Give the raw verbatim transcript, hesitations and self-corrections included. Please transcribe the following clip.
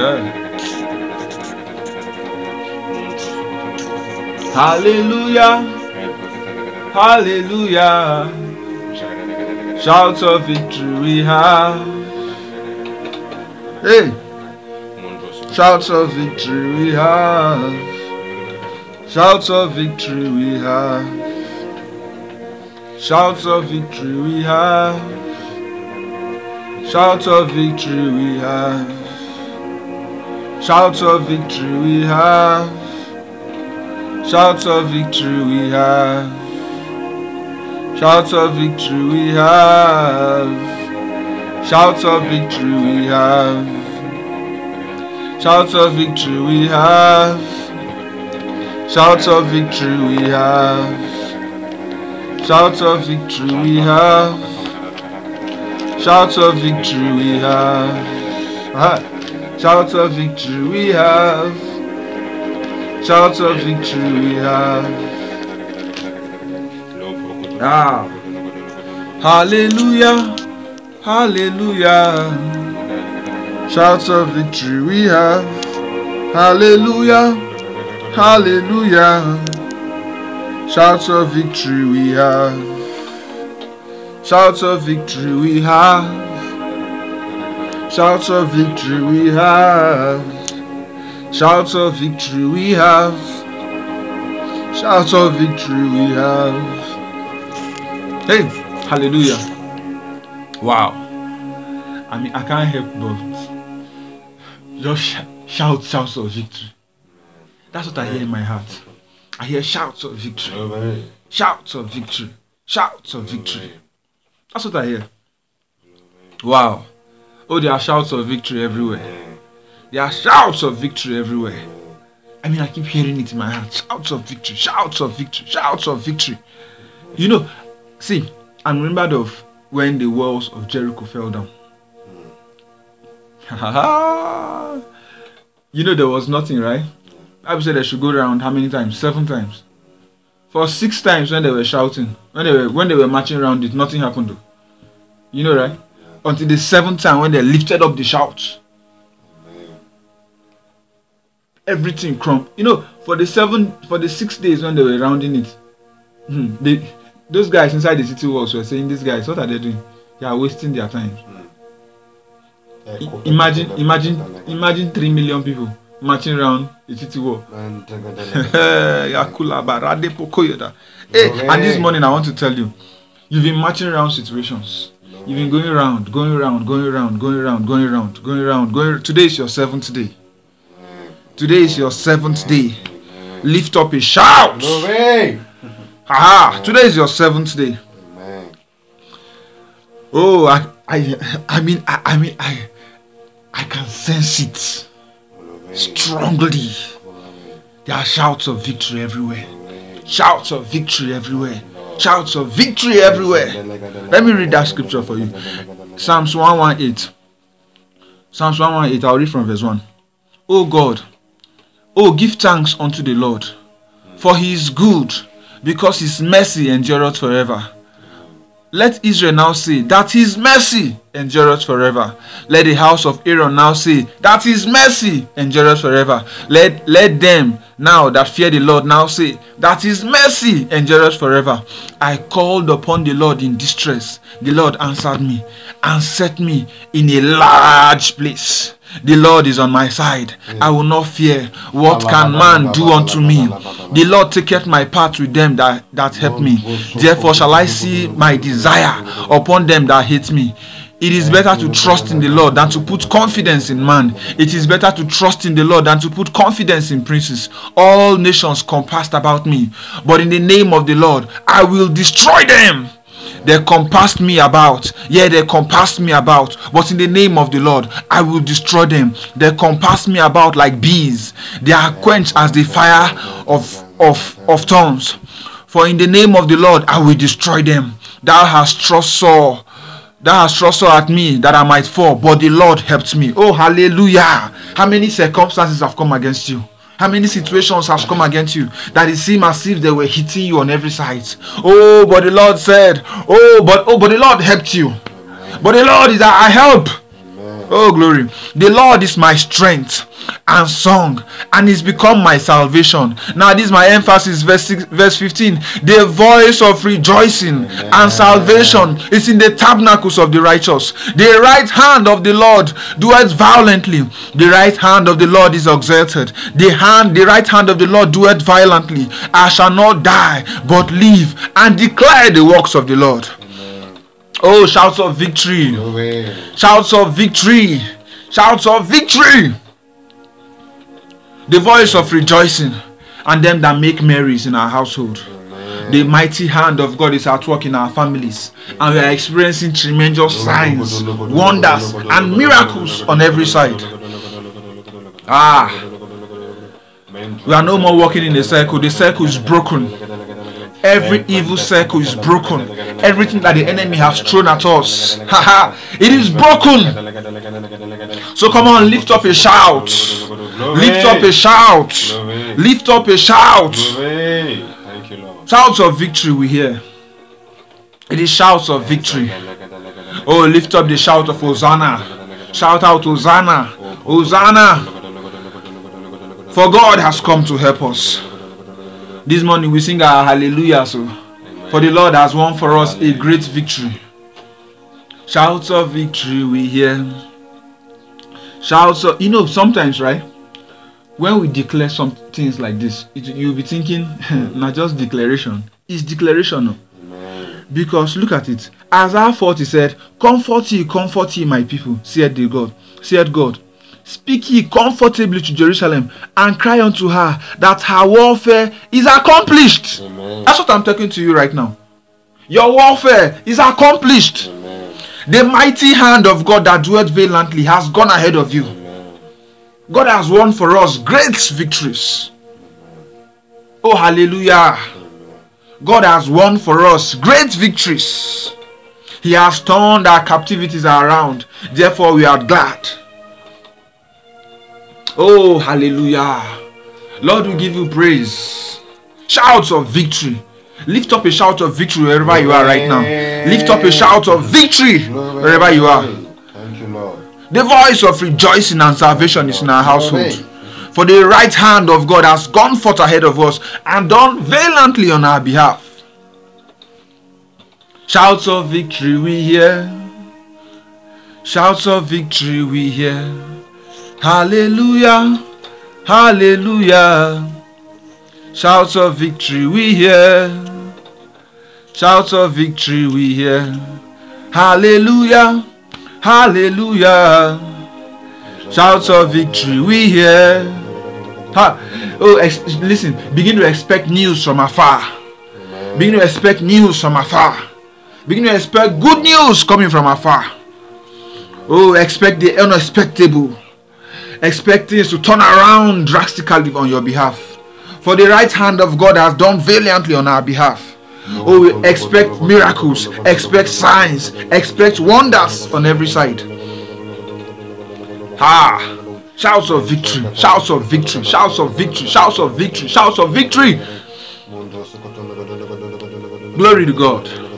Yeah. Hallelujah, hallelujah, shouts of victory we have. Hey, shouts of victory we have, shouts of victory we have, shouts of victory we have, shouts of victory we have, shouts of victory we have. Shouts of victory we have. Shouts of victory we have. Shouts of victory we have. Shouts of victory we have. Shouts of victory we have. Shouts of victory we have. Shouts of victory we have. Shouts of victory we have. Shouts of victory we have. Ah. Hallelujah, hallelujah. Shouts of victory we have. Hallelujah, hallelujah. Shouts of victory we have. Shouts of victory we have. Shouts of victory we have. Shouts of victory we have. Shouts of victory we have. Hey, hallelujah. Wow. I mean, I can't help but just sh- shout shouts of victory. That's what I hear in my heart. I hear shouts of victory. Shouts of victory. Shouts of victory. That's what I hear. Wow. Oh, there are shouts of victory everywhere. There are shouts of victory everywhere. I mean, I keep hearing it in my heart. Shouts of victory, shouts of victory, shouts of victory. You know, see, I'm remembered of when the walls of Jericho fell down. You know, there was nothing, right? Bible said they should go around how many times? Seven times. For six times when they were shouting, when they were when they were marching around it, nothing happened though. You know, right? Until the seventh time when they lifted up the shouts. Everything crump. You know, for the seven, for the six days when they were rounding it, they, those guys inside the city walls were saying, "These guys, what are they doing? They are wasting their time." Mm. I, imagine, imagine, imagine three million people marching around the city wall. Hey, and this morning I want to tell you, you've been marching around situations. You've been going around, going around, going around, going around, going around, going around, going. Today is your seventh day. Today is your seventh day. Lift up a shout. Aha! Today is your seventh day. Oh, I, I, I mean, I, I mean, I, I can sense it strongly. There are shouts of victory everywhere. Shouts of victory everywhere. Shouts of victory everywhere. Let me read that scripture for you. Psalms one eighteen. Psalms one eighteen. I'll read from verse one. Oh God. Oh, give thanks unto the Lord, for he is good, because his mercy endureth forever. Let Israel now say that his mercy endureth forever. Let the house of Aaron now say that his mercy endureth forever. Let, let them now that fear the Lord now say that his mercy endureth forever. I called upon the Lord in distress. The Lord answered me and set me in a large place. The Lord is on my side. I will not fear. What can man do unto me? The Lord taketh my part with them that, that help me. Therefore shall I see my desire upon them that hate me. It is better to trust in the Lord than to put confidence in man. It is better to trust in the Lord than to put confidence in princes. All nations compassed about me. But in the name of the Lord, I will destroy them. They compassed me about. Yeah, they compassed me about. But in the name of the Lord, I will destroy them. They compassed me about like bees. They are quenched as the fire of, of, of tongues. For in the name of the Lord, I will destroy them. Thou hast thrust sore. Thou hast thrust sore at me that I might fall. But the Lord helped me. Oh, hallelujah. How many circumstances have come against you? How many situations have come against you that it seemed as if they were hitting you on every side? Oh, but the Lord said, oh, but oh, but the Lord helped you. But the Lord is our help. Amen. Oh, glory. The Lord is my strength and song, and is become my salvation. Now this is my emphasis, verse six, verse fifteen. The voice of rejoicing and salvation is in the tabernacles of the righteous. The right hand of the Lord doeth violently. The right hand of the Lord is exalted. The hand, the right hand of the Lord doeth violently. I shall not die, but live and declare the works of the Lord. Oh, shouts of victory. Shouts of victory. Shouts of victory. The voice of rejoicing, and them that make merry in our household. Amen. The mighty hand of God is at work in our families, and we are experiencing tremendous signs, wonders, and miracles on every side. Ah, we are no more walking in a circle. The circle is broken. Every evil circle is broken. Everything that the enemy has thrown at us, it is broken. So come on, lift up a shout. Lift up a shout. Lift up a shout. Thank you, Lord. Shouts of victory we hear. It is shouts of victory. Oh, lift up the shout of Hosanna. Shout out Hosanna. Hosanna. For God has come to help us. This morning we sing our hallelujah. So, for the Lord has won for us a great victory. Shouts of victory we hear. Shouts of, you know, sometimes, right? When we declare some things like this, it, you'll be thinking, not just declaration. It's declarational. Because look at it. As our forty he said, comfort ye, comfort ye, my people, said the God, said God. Speak ye comfortably to Jerusalem, and cry unto her that her warfare is accomplished. Amen. That's what I'm talking to you right now. Your warfare is accomplished. Amen. The mighty hand of God that dwelt valiantly has gone ahead of you. Amen. God has won for us great victories. Oh, hallelujah. God has won for us great victories. He has turned our captivities around. Therefore, we are glad. Oh, hallelujah. Lord, we give you praise. Shouts of victory. Lift up a shout of victory wherever you are right now. Lift up a shout of victory wherever you are. Thank you, Lord. The voice of rejoicing and salvation is in our household. For the right hand of God has gone forth ahead of us and done valiantly on our behalf. Shouts of victory we hear. Shouts of victory we hear. Hallelujah, hallelujah. Shouts of victory we hear. Shouts of victory we hear. Hallelujah, hallelujah. Shouts of victory we hear. Ha. Oh, ex- listen, begin to expect news from afar. Begin to expect news from afar. Begin to expect good news coming from afar. Oh, expect the unexpectable. Expect things to turn around drastically on your behalf. For the right hand of God has done valiantly on our behalf. Oh, we expect miracles, expect signs, expect wonders on every side. Ah, shouts of victory, shouts of victory, shouts of victory, shouts of victory, shouts of victory. Glory to God.